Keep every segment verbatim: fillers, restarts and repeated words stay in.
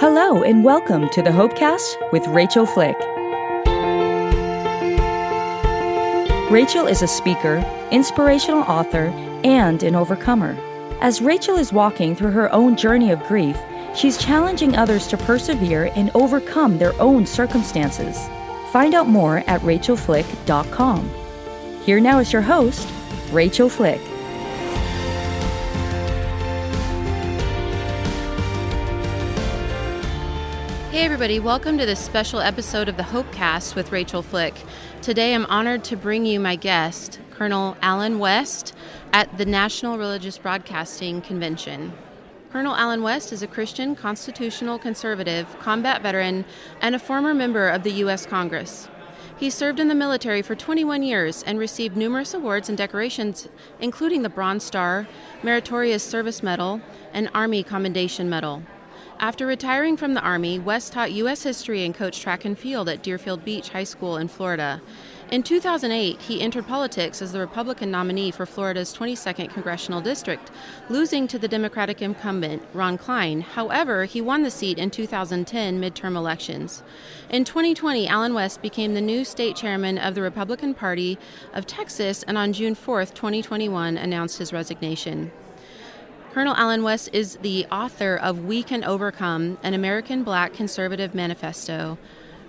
Hello and welcome to the HopeCast with Rachel Flick. Rachel is a speaker, inspirational author, and an overcomer. As Rachel is walking through her own journey of grief, she's challenging others to persevere and overcome their own circumstances. Find out more at rachel flick dot com. Here now is your host, Rachel Flick. Hey everybody, welcome to this special episode of the HopeCast with Rachel Flick. Today I'm honored to bring you my guest, Colonel Allen West, at the National Religious Broadcasting Convention. Colonel Allen West is a Christian, constitutional conservative, combat veteran, and a former member of the U S Congress. He served in the military for twenty-one years and received numerous awards and decorations, including the Bronze Star, Meritorious Service Medal, and Army Commendation Medal. After retiring from the Army, West taught U S history and coached track and field at Deerfield Beach High School in Florida. In two thousand eight, he entered politics as the Republican nominee for Florida's twenty-second Congressional District, losing to the Democratic incumbent, Ron Klein. However, he won the seat in two thousand ten midterm elections. In twenty twenty, Allen West became the new state chairman of the Republican Party of Texas, and on June fourth, twenty twenty-one, announced his resignation. Colonel Allen West is the author of We Can Overcome: An American Black Conservative Manifesto.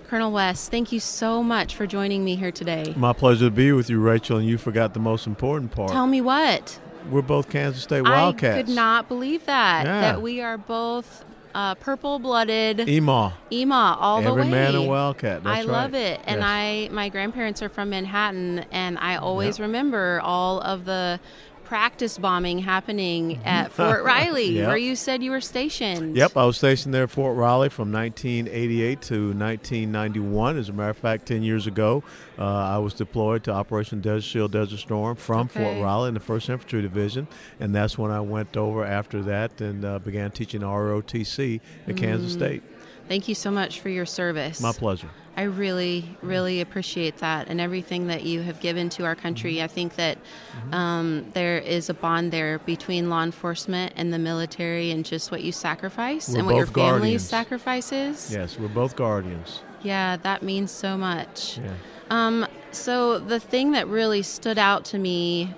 Colonel West, thank you so much for joining me here today. My pleasure to be with you, Rachel, and you forgot the most important part. Tell me what? We're both Kansas State Wildcats. I could not believe that, yeah. that we are both uh, purple-blooded. E M A. E M A, all Every the way. Every man a Wildcat, that's I right. love it, yes. and I my grandparents are from Manhattan, and I always yep. remember all of the practice bombing happening at Fort Riley, yep. where you said you were stationed. Yep, I was stationed there at Fort Riley from nineteen eighty-eight to nineteen ninety-one. As a matter of fact, ten years ago, uh, I was deployed to Operation Desert Shield, Desert Storm from okay. Fort Riley in the first Infantry Division, and that's when I went over after that and uh, began teaching R O T C at mm. Kansas State. Thank you so much for your service. My pleasure. I really, really appreciate that and everything that you have given to our country. Mm-hmm. I think that mm-hmm. um, there is a bond there between law enforcement and the military and just what you sacrifice we're and what your family sacrifices. Yes, we're both guardians. Yeah, that means so much. Yeah. Um, so the thing that really stood out to me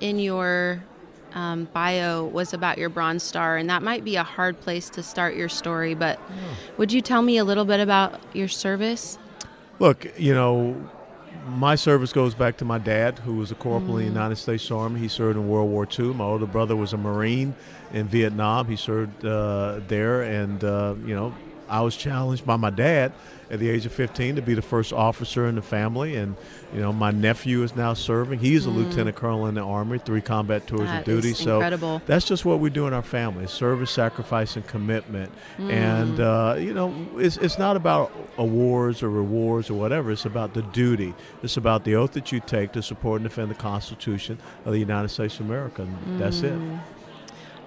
in your Um, bio was about your Bronze Star, and that might be a hard place to start your story, but yeah. would you tell me a little bit about your service? Look, you know, my service goes back to my dad, who was a corporal mm. in the United States Army. He served in World War Two. My older brother was a Marine in Vietnam. He served uh, there, and, uh, you know, I was challenged by my dad at the age of fifteen to be the first officer in the family. And, you know, my nephew is now serving. He's a mm. lieutenant colonel in the Army, three combat tours that of duty. Is so incredible. That's just what we do in our family, service, sacrifice, and commitment. Mm. And, uh, you know, it's, it's not about awards or rewards or whatever. It's about the duty. It's about the oath that you take to support and defend the Constitution of the United States of America. And mm. that's it.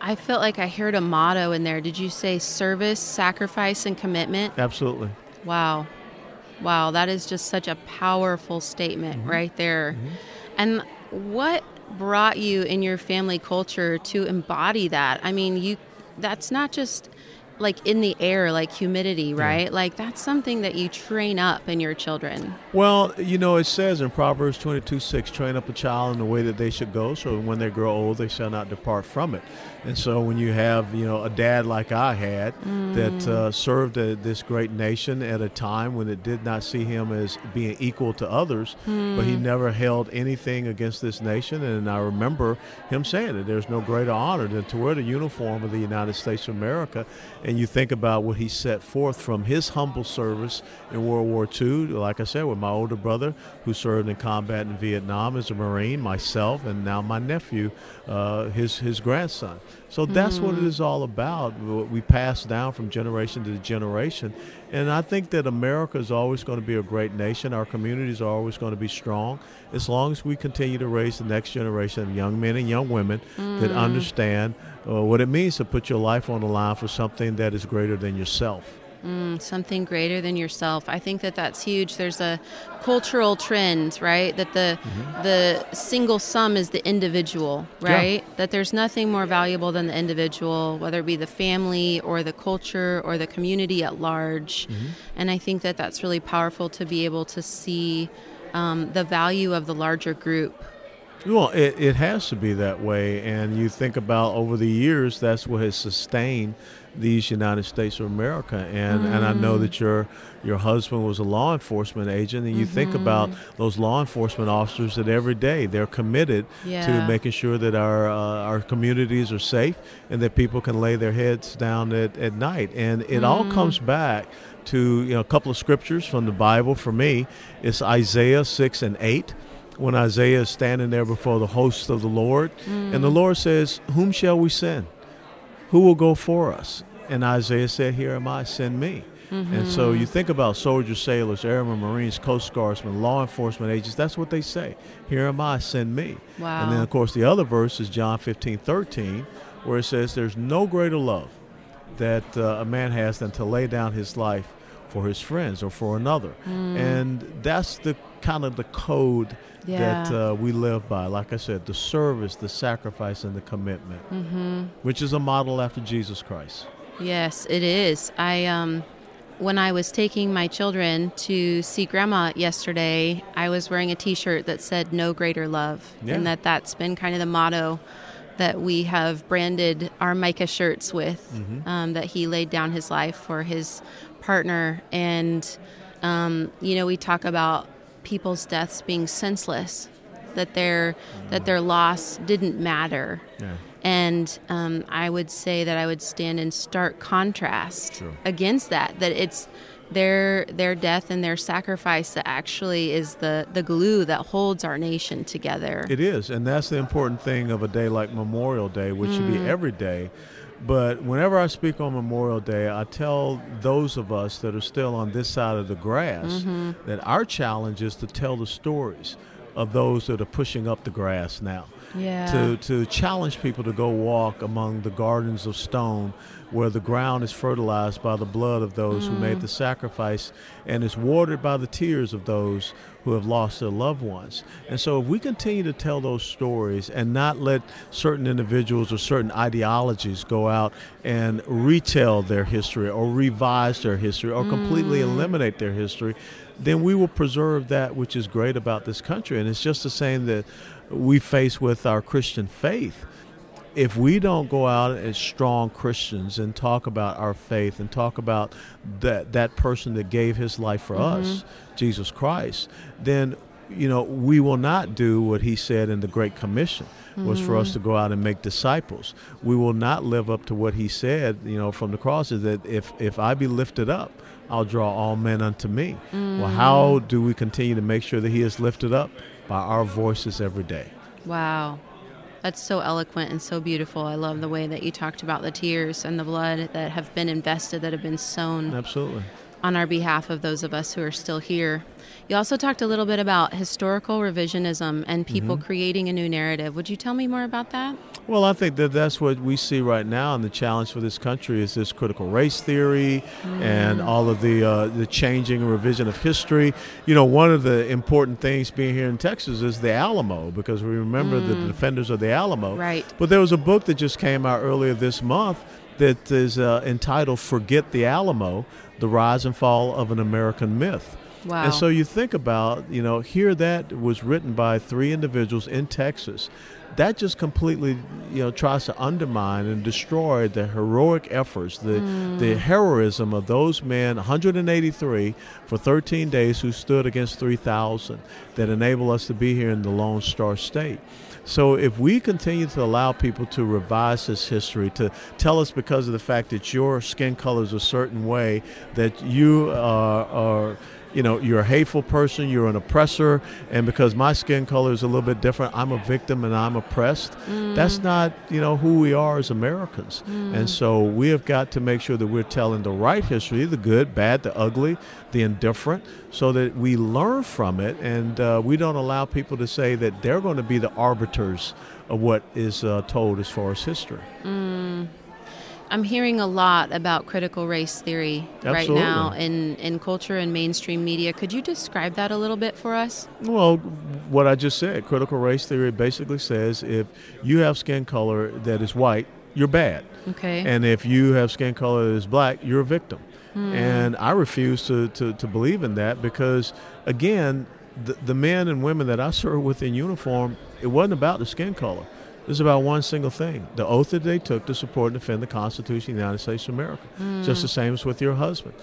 I felt like I heard a motto in there. Did you say service, sacrifice, and commitment? Absolutely. Wow. Wow, that is just such a powerful statement mm-hmm. right there. Mm-hmm. And what brought you in your family culture to embody that? I mean, you that's not just like in the air, like humidity, right? Yeah. Like that's something that you train up in your children. Well, you know, it says in Proverbs twenty-two six, train up a child in the way that they should go, so when they grow old, they shall not depart from it. And so when you have, you know, a dad like I had mm. that uh, served a, this great nation at a time when it did not see him as being equal to others, mm. but he never held anything against this nation. And I remember him saying that there's no greater honor than to wear the uniform of the United States of America. And you think about what he set forth from his humble service in World War Two, like I said, with my older brother who served in combat in Vietnam as a Marine, myself, and now my nephew, uh, his his grandson. So that's mm. what it is all about, what we pass down from generation to generation. And I think that America is always going to be a great nation. Our communities are always going to be strong as long as we continue to raise the next generation of young men and young women mm. that understand uh, what it means to put your life on the line for something that is greater than yourself. Mm, something greater than yourself. I think that that's huge. There's a cultural trend, right? That the mm-hmm. the single sum is the individual, right? Yeah. That there's nothing more valuable than the individual, whether it be the family or the culture or the community at large. Mm-hmm. And I think that that's really powerful to be able to see um, the value of the larger group. Well, it, it has to be that way. And you think about over the years, that's what has sustained these United States of America. And, mm. and I know that your your husband was a law enforcement agent, and you mm-hmm. think about those law enforcement officers that every day they're committed yeah. to making sure that our uh, our communities are safe and that people can lay their heads down at, at night. And it mm. all comes back to, you know, a couple of scriptures from the Bible. For me, it's Isaiah six and eight. When Isaiah is standing there before the host of the Lord, mm. and the Lord says, "Whom shall we send? Who will go for us?" And Isaiah said, "Here am I, send me." Mm-hmm. And so you think about soldiers, sailors, airmen, Marines, Coast Guardsmen, law enforcement agents, that's what they say. "Here am I, send me." Wow. And then, of course, the other verse is John fifteen thirteen, where it says, "There's no greater love that uh, a man has than to lay down his life for his friends or for another." Mm. And that's the kind of the code yeah. that uh, we live by. Like I said, the service, the sacrifice, and the commitment, mm-hmm. which is a model after Jesus Christ. Yes, it is. I, um, when I was taking my children to see Grandma yesterday, I was wearing a T-shirt that said "No Greater Love," yeah. and that that's been kind of the motto that we have branded our Micah shirts with, mm-hmm. um, that he laid down his life for his partner. And, um, you know, we talk about people's deaths being senseless, that their mm. that their loss didn't matter. Yeah. And um, I would say that I would stand in stark contrast sure. against that, that it's their their death and their sacrifice that actually is the, the glue that holds our nation together. It is, and that's the important thing of a day like Memorial Day, which mm. should be every day. But whenever I speak on Memorial Day, I tell those of us that are still on this side of the grass mm-hmm. that our challenge is to tell the stories of those that are pushing up the grass now. Yeah. To to challenge people to go walk among the gardens of stone where the ground is fertilized by the blood of those mm. who made the sacrifice and is watered by the tears of those who have lost their loved ones. And so if we continue to tell those stories and not let certain individuals or certain ideologies go out and retell their history or revise their history or mm. completely eliminate their history, then we will preserve that which is great about this country. And it's just the same that we face with our Christian faith. If we don't go out as strong Christians and talk about our faith and talk about that that person that gave his life for mm-hmm. us, Jesus Christ, then, you know, we will not do what he said in the Great Commission was mm-hmm. for us to go out and make disciples. We will not live up to what he said, you know, from the cross, is that if, if I be lifted up, I'll draw all men unto me. Mm-hmm. Well, how do we continue to make sure that he is lifted up? By our voices every day. Wow. That's so eloquent and so beautiful. I love the way that you talked about the tears and the blood that have been invested, that have been sown. Absolutely. On our behalf of those of us who are still here. You also talked a little bit about historical revisionism and people mm-hmm. creating a new narrative. Would you tell me more about that? Well, I think that that's what we see right now, and the challenge for this country is this critical race theory mm. and all of the uh, the changing revision of history. You know, one of the important things being here in Texas is the Alamo, because we remember mm. the defenders of the Alamo. Right. But there was a book that just came out earlier this month that is uh, entitled "Forget the Alamo: The Rise and Fall of an American Myth." Wow. And so you think about, you know, here that was written by three individuals in Texas. That just completely, you know, tries to undermine and destroy the heroic efforts, the mm. the heroism of those men, one hundred eighty-three for thirteen days, who stood against three thousand that enable us to be here in the Lone Star State. So if we continue to allow people to revise this history, to tell us because of the fact that your skin color is a certain way, that you are, are you know, you're a hateful person, you're an oppressor, and because my skin color is a little bit different, I'm a victim and I'm oppressed. Mm. That's not, you know, who we are as Americans. Mm. And so we have got to make sure that we're telling the right history, the good, bad, the ugly, the indifferent, so that we learn from it, and uh, we don't allow people to say that they're going to be the arbiters of what is uh, told as far as history. Mm. I'm hearing a lot about critical race theory Absolutely. right now in, in culture and mainstream media. Could you describe that a little bit for us? Well, what I just said, critical race theory basically says if you have skin color that is white, you're bad. Okay. And if you have skin color that is black, you're a victim. Mm. And I refuse to, to, to believe in that because, again, the, the men and women that I served with in uniform, it wasn't about the skin color. This is about one single thing, the oath that they took to support and defend the Constitution of the United States of America, mm. just the same as with your husband.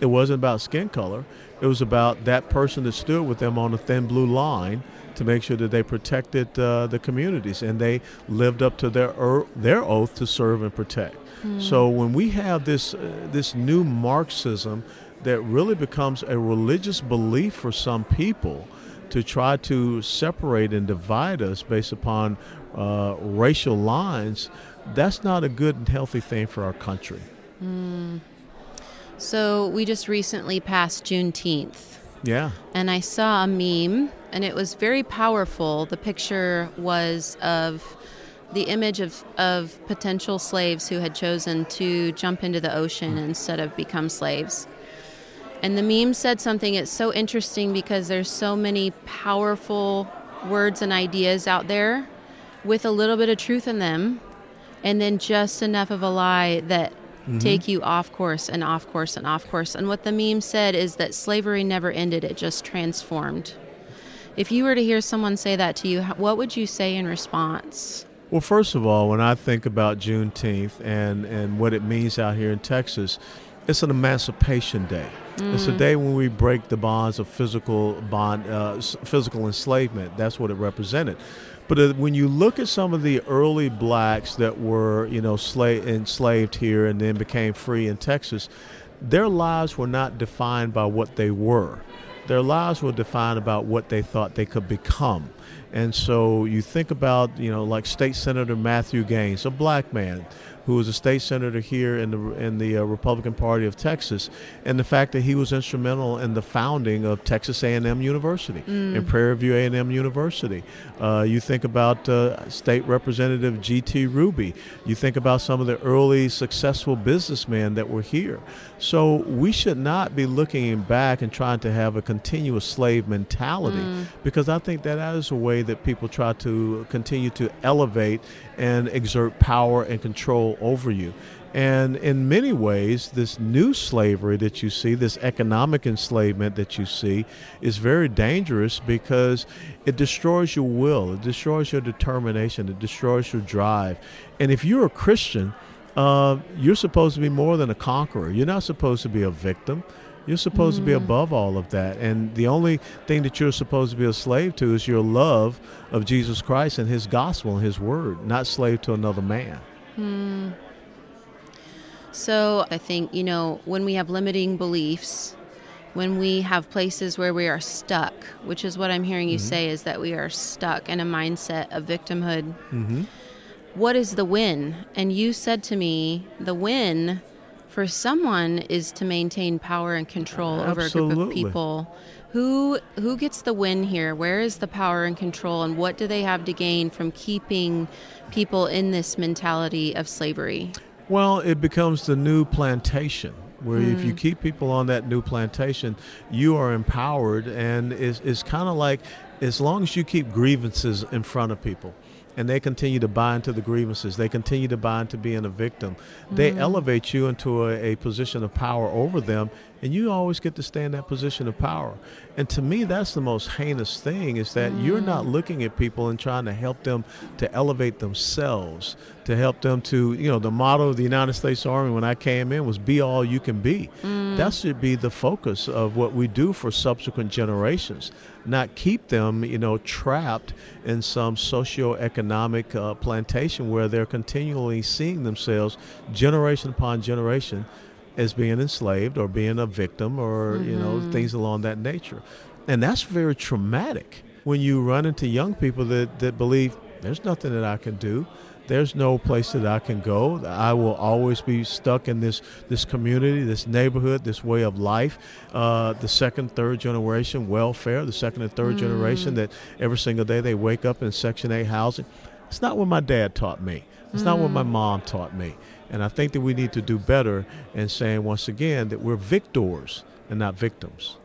It wasn't about skin color. It was about that person that stood with them on the thin blue line to make sure that they protected uh, the communities and they lived up to their er- their oath to serve and protect. Mm. So when we have this uh, this new Marxism that really becomes a religious belief for some people to try to separate and divide us based upon Uh, racial lines, that's not a good and healthy thing for our country. Mm. So we just recently passed Juneteenth. Yeah. And I saw a meme, and it was very powerful. The picture was of the image of, of potential slaves who had chosen to jump into the ocean mm. instead of become slaves. And the meme said something, it's so interesting because there's so many powerful words and ideas out there with a little bit of truth in them, and then just enough of a lie that mm-hmm. take you off course and off course and off course. And what the meme said is that slavery never ended, it just transformed. If you were to hear someone say that to you, what would you say in response? Well, first of all, when I think about Juneteenth and, and what it means out here in Texas, it's an emancipation day. Mm. It's a day when we break the bonds of physical bond, uh, physical enslavement. That's what it represented. But uh, when you look at some of the early blacks that were, you know, sla- enslaved here and then became free in Texas, their lives were not defined by what they were. Their lives were defined about what they thought they could become. And so you think about, you know, like State Senator Matthew Gaines, a black man who was a state senator here in the in the uh, Republican Party of Texas, and the fact that he was instrumental in the founding of Texas A and M University mm. and Prairie View A and M University. Uh, you think about uh, State Representative G T Ruby. You think about some of the early successful businessmen that were here. So we should not be looking back and trying to have a continuous slave mentality mm. because I think that that is a way that people try to continue to elevate and exert power and control over you. And in many ways, this new slavery that you see, this economic enslavement that you see, is very dangerous because it destroys your will, it destroys your determination, it destroys your drive. And if you're a Christian, uh, you're supposed to be more than a conqueror. You're not supposed to be a victim. You're supposed mm. to be above all of that. And the only thing that you're supposed to be a slave to is your love of Jesus Christ and his gospel and his word, not slave to another man. Hmm. So I think, you know, when we have limiting beliefs, when we have places where we are stuck, which is what I'm hearing you mm-hmm. say, is that we are stuck in a mindset of victimhood. Mm-hmm. What is the win? And you said to me, the win for someone is to maintain power and control over Absolutely. a group of people. Who who gets the win here? Where is the power and control, and what do they have to gain from keeping people in this mentality of slavery? Well, it becomes the new plantation, where mm. if you keep people on that new plantation, you are empowered, and it's, it's kind of like as long as you keep grievances in front of people, and they continue to buy into the grievances, they continue to buy into being a victim, they mm. elevate you into a, a position of power over them, and you always get to stay in that position of power. And to me, that's the most heinous thing, is that mm. you're not looking at people and trying to help them to elevate themselves, to help them to, you know, the motto of the United States Army when I came in was be all you can be. Mm. That should be the focus of what we do for subsequent generations, not keep them, you know, trapped in some socioeconomic uh, plantation where they're continually seeing themselves generation upon generation as being enslaved or being a victim or, mm-hmm. you know, things along that nature. And that's very traumatic when you run into young people that, that believe there's nothing that I can do. There's no place that I can go. I will always be stuck in this, this community, this neighborhood, this way of life. Uh, the second, third generation welfare, the second and third mm. generation that every single day they wake up in Section eight housing. It's not what my dad taught me. It's mm. not what my mom taught me. And I think that we need to do better in saying, once again, that we're victors and not victims.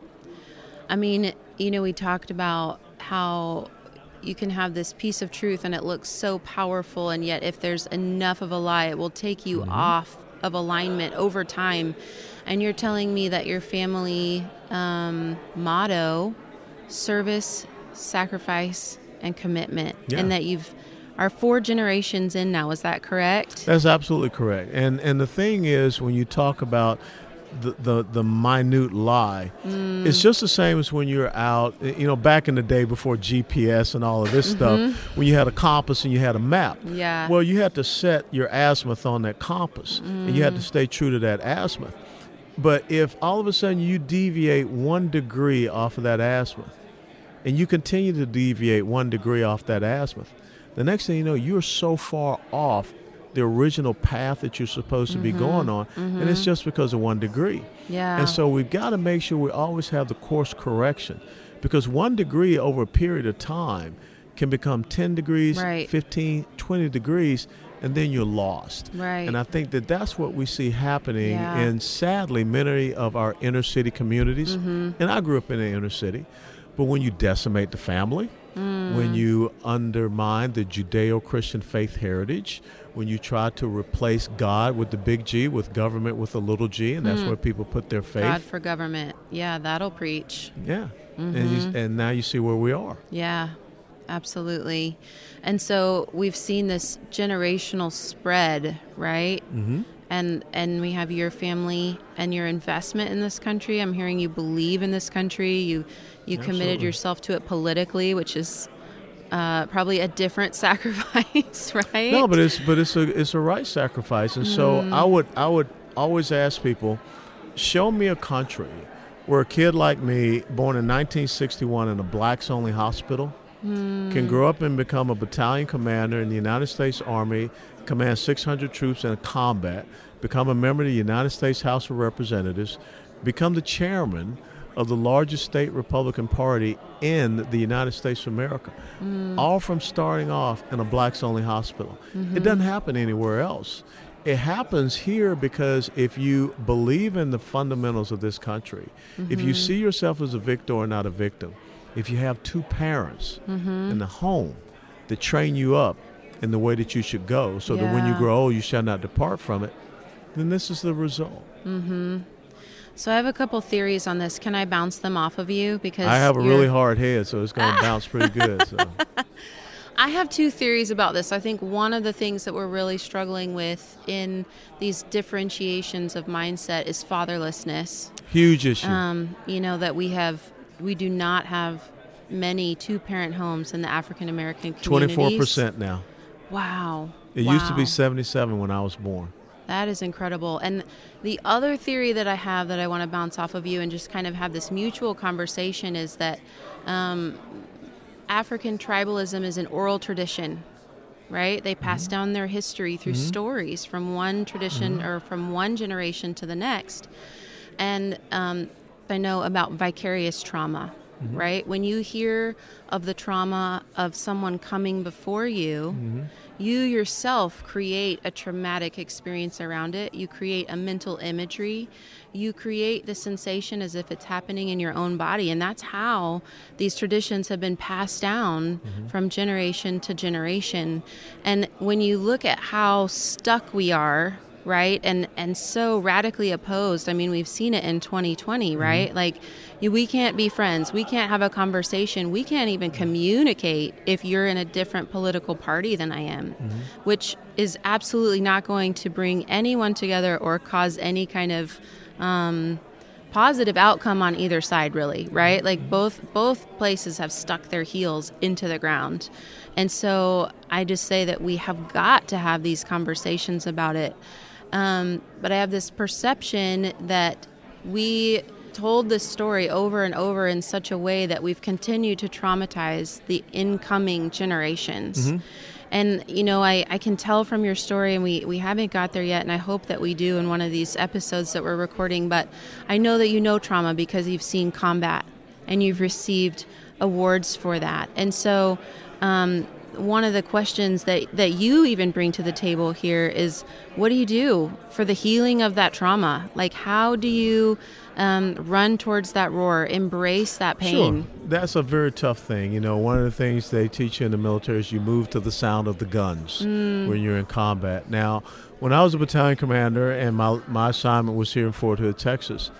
I mean, you know, we talked about how you can have this piece of truth and it looks so powerful, and yet if there's enough of a lie, it will take you mm-hmm. off of alignment over time. And you're telling me that your family um, motto, service, sacrifice, and commitment, yeah. and that you've are four generations in now. Is that correct? That's absolutely correct. And and the thing is, when you talk about the the, the minute lie, mm. it's just the same as when you're out, you know, back in the day before G P S and all of this mm-hmm. stuff, when you had a compass and you had a map. Yeah. Well, you had to set your azimuth on that compass, mm. and you had to stay true to that azimuth. But if all of a sudden you deviate one degree off of that azimuth, and you continue to deviate one degree off that azimuth, the next thing you know, you're so far off the original path that you're supposed to mm-hmm. be going on, mm-hmm. and it's just because of one degree. Yeah. And so we've got to make sure we always have the course correction, because one degree over a period of time can become ten degrees, right. fifteen, twenty degrees, and then you're lost. Right. And I think that that's what we see happening yeah. in, sadly, many of our inner city communities. Mm-hmm. And I grew up in the inner city. But when you decimate the family, mm. when you undermine the Judeo-Christian faith heritage, when you try to replace God with the big G, with government with a little g, and that's mm. where people put their faith. God for government. Yeah, that'll preach. Yeah. Mm-hmm. And, you, and now you see where we are. Yeah, absolutely. And so we've seen this generational spread, right? Mm-hmm. And and we have your family and your investment in this country. I'm hearing you believe in this country. You you Absolutely. committed yourself to it politically, which is uh, probably a different sacrifice, right? No, but it's but it's a it's a right sacrifice. And so mm. I would I would always ask people, show me a country where a kid like me, born in nineteen sixty-one in a blacks only hospital, mm. can grow up and become a battalion commander in the United States Army, command six hundred troops in combat, become a member of the United States House of Representatives, become the chairman of the largest state Republican Party in the United States of America, mm. all from starting off in a blacks-only hospital. Mm-hmm. It doesn't happen anywhere else. It happens here because if you believe in the fundamentals of this country, mm-hmm. if you see yourself as a victor or not a victim, if you have two parents mm-hmm. in the home that train you up in the way that you should go, so yeah. that when you grow old, you shall not depart from it, then this is the result. Mm-hmm. So I have a couple theories on this. Can I bounce them off of you? Because I have a really hard head, so it's going to bounce pretty good. So. I have two theories about this. I think one of the things that we're really struggling with in these differentiations of mindset is fatherlessness. Huge issue. Um, you know, that we have, we do not have many two-parent homes in the African-American communities. twenty-four percent now. Wow. It wow. used to be seventy-seven when I was born. That is incredible. And the other theory that I have that I want to bounce off of you and just kind of have this mutual conversation is that um, African tribalism is an oral tradition, right? They pass mm-hmm. down their history through mm-hmm. stories from one tradition mm-hmm. or from one generation to the next. And um, I know about vicarious trauma. Mm-hmm. Right? When you hear of the trauma of someone coming before you, mm-hmm. you yourself create a traumatic experience around it. You create a mental imagery. You create the sensation as if it's happening in your own body. And that's how these traditions have been passed down mm-hmm. from generation to generation. And when you look at how stuck we are, right? And and so radically opposed. I mean, we've seen it in twenty twenty, right? Mm-hmm. Like, you, we can't be friends. We can't have a conversation. We can't even communicate if you're in a different political party than I am, mm-hmm. which is absolutely not going to bring anyone together or cause any kind of um, positive outcome on either side, really, right? Like, mm-hmm. both both places have stuck their heels into the ground. And so I just say that we have got to have these conversations about it. Um, but I have this perception that we told this story over and over in such a way that we've continued to traumatize the incoming generations. Mm-hmm. And, you know, I, I can tell from your story, and we, we haven't got there yet, and I hope that we do in one of these episodes that we're recording, but I know that you know trauma because you've seen combat and you've received awards for that. And so um, one of the questions that, that you even bring to the table here is, what do you do for the healing of that trauma? Like, how do you um, run towards that roar, embrace that pain? Sure. That's a very tough thing. You know, one of the things they teach you in the military is you move to the sound of the guns mm. when you're in combat. Now, when I was a battalion commander and my, my assignment was here in Fort Hood, Texas,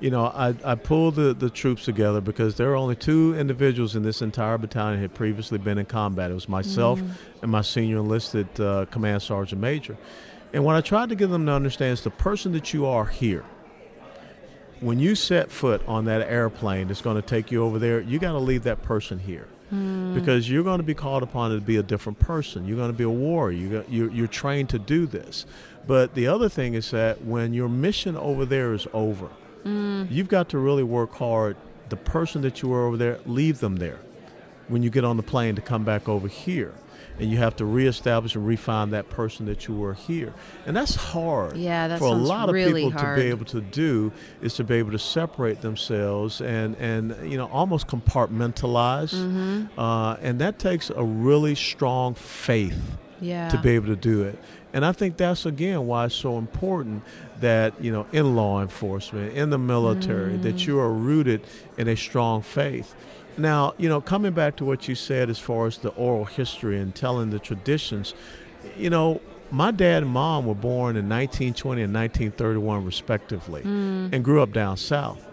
you know, I, I pulled the, the troops together because there were only two individuals in this entire battalion who had previously been in combat. It was myself mm. and my senior enlisted uh, command sergeant major. And what I tried to get them to understand is the person that you are here. When you set foot on that airplane that's going to take you over there, you got to leave that person here. Mm. Because you're going to be called upon to be a different person. You're going to be a warrior. You got, you're, you're trained to do this. But the other thing is that when your mission over there is over, mm. you've got to really work hard. The person that you were over there, leave them there when you get on the plane to come back over here. And you have to reestablish and refine that person that you were here. And that's hard yeah, that for a lot of really people hard. to be able to do, is to be able to separate themselves and, and you know, almost compartmentalize. Mm-hmm. uh, and that takes a really strong faith yeah. to be able to do it. And I think that's, again, why it's so important that, you know, in law enforcement, in the military, mm. that you are rooted in a strong faith. Now, you know, coming back to what you said as far as the oral history and telling the traditions, you know, my dad and mom were born in nineteen twenty and nineteen thirty-one, respectively, mm. and grew up down south.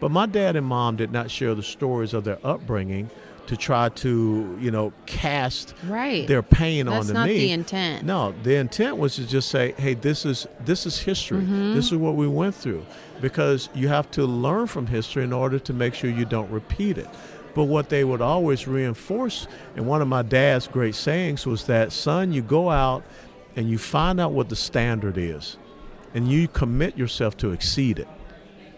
But my dad and mom did not share the stories of their upbringing to try to, you know, cast right. their pain That's onto me. That's not the intent. No, the intent was to just say, hey, this is this is history. Mm-hmm. This is what we went through. Because you have to learn from history in order to make sure you don't repeat it. But what they would always reinforce, and one of my dad's great sayings was that, son, you go out and you find out what the standard is, and you commit yourself to exceed it.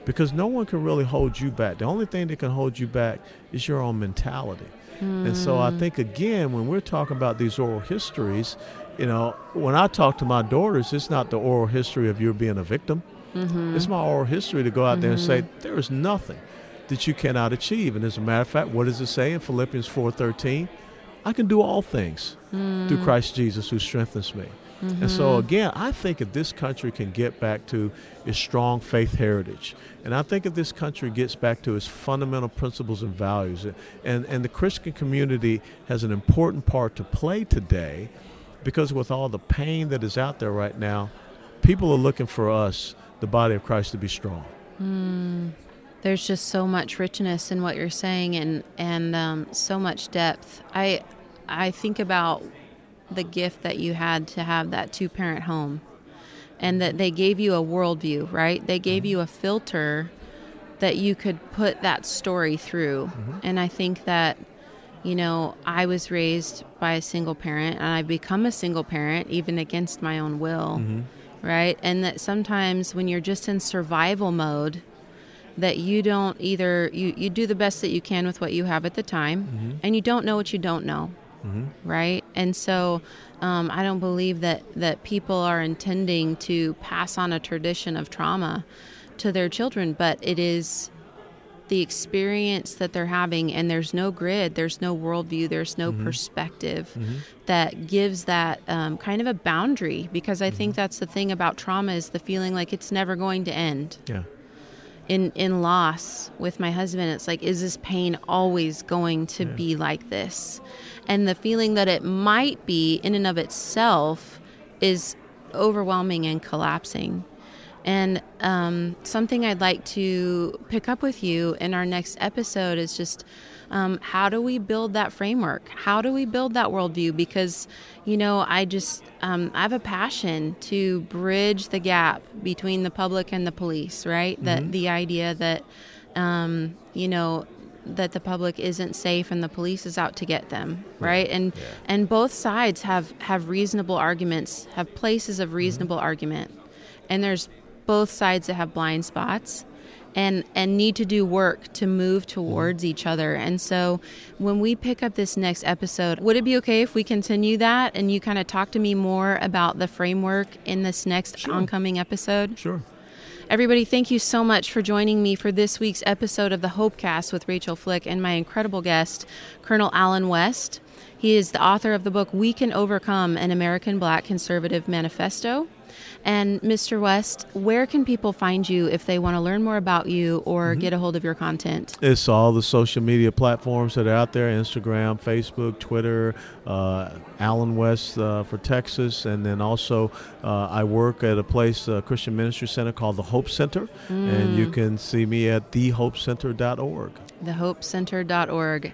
Because no one can really hold you back. The only thing that can hold you back is your own mentality. Mm. And so I think, again, when we're talking about these oral histories, you know, when I talk to my daughters, it's not the oral history of you being a victim. Mm-hmm. It's my oral history to go out mm-hmm. there and say, there is nothing that you cannot achieve. And as a matter of fact, what does it say in Philippians four thirteen? I can do all things mm. through Christ Jesus who strengthens me. Mm-hmm. And so, again, I think if this country can get back to its strong faith heritage, and I think if this country gets back to its fundamental principles and values, and, and the Christian community has an important part to play today, because with all the pain that is out there right now, people are looking for us, the body of Christ, to be strong. Mm. There's just so much richness in what you're saying, and, and um, so much depth. I, I think about the gift that you had to have that two-parent home, and that they gave you a worldview, right? They gave mm-hmm. you a filter that you could put that story through. Mm-hmm. And I think that, you know, I was raised by a single parent, and I've become a single parent even against my own will, mm-hmm. right? And that sometimes when you're just in survival mode, that you don't either, you, you do the best that you can with what you have at the time, mm-hmm. and you don't know what you don't know. Mm-hmm. Right. And so um, I don't believe that, that people are intending to pass on a tradition of trauma to their children, but it is the experience that they're having. And there's no grid, there's no worldview, there's no mm-hmm. perspective mm-hmm. that gives that um, kind of a boundary, because I mm-hmm. think that's the thing about trauma, is the feeling like it's never going to end. Yeah. In, in loss with my husband, it's like, is this pain always going to yeah. be like this? And the feeling that it might be in and of itself is overwhelming and collapsing. And um, something I'd like to pick up with you in our next episode is just um, how do we build that framework? How do we build that worldview? Because, you know, I just, um, I have a passion to bridge the gap between the public and the police, right? Mm-hmm. That the idea that, um, you know, that the public isn't safe and the police is out to get them, right? And yeah. and both sides have, have reasonable arguments, have places of reasonable mm-hmm. argument. And there's both sides that have blind spots and, and need to do work to move towards mm-hmm. each other. And so when we pick up this next episode, would it be okay if we continue that and you kind of talk to me more about the framework in this next sure. oncoming episode? Sure. Everybody, thank you so much for joining me for this week's episode of the HopeCast with Rachel Flick and my incredible guest, Colonel Allen West. He is the author of the book, We Can Overcome: An American Black Conservative Manifesto. And Mister West, where can people find you if they want to learn more about you or mm-hmm. get a hold of your content? It's all the social media platforms that are out there, Instagram, Facebook, Twitter, uh, Allen West uh, for Texas. And then also uh, I work at a place, a Christian Ministry Center called the Hope Center. Mm. And you can see me at the hope center dot org. the hope center dot org.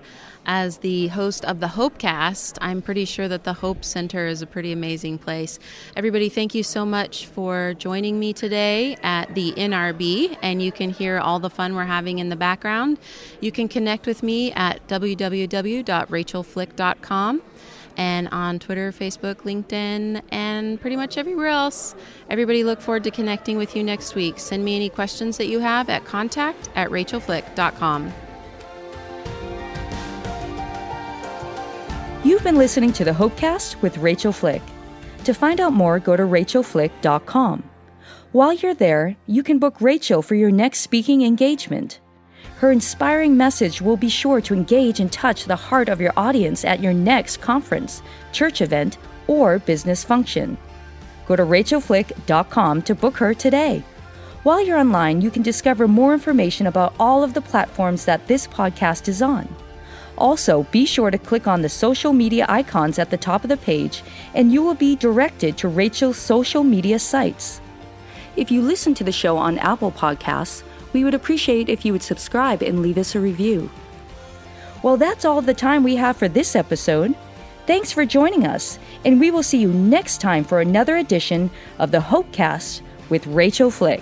As the host of the HopeCast, I'm pretty sure that the Hope Center is a pretty amazing place. Everybody, thank you so much for joining me today at the N R B, and you can hear all the fun we're having in the background. You can connect with me at w w w dot rachel flick dot com and on Twitter, Facebook, LinkedIn, and pretty much everywhere else. Everybody, look forward to connecting with you next week. Send me any questions that you have at contact at rachel flick dot com. You've been listening to the HopeCast with Rachel Flick. To find out more, go to rachel flick dot com. While you're there, you can book Rachel for your next speaking engagement. Her inspiring message will be sure to engage and touch the heart of your audience at your next conference, church event, or business function. Go to rachel flick dot com to book her today. While you're online, you can discover more information about all of the platforms that this podcast is on. Also, be sure to click on the social media icons at the top of the page, and you will be directed to Rachel's social media sites. If you listen to the show on Apple Podcasts, we would appreciate if you would subscribe and leave us a review. Well, that's all the time we have for this episode. Thanks for joining us, and we will see you next time for another edition of the HopeCast with Rachel Flick.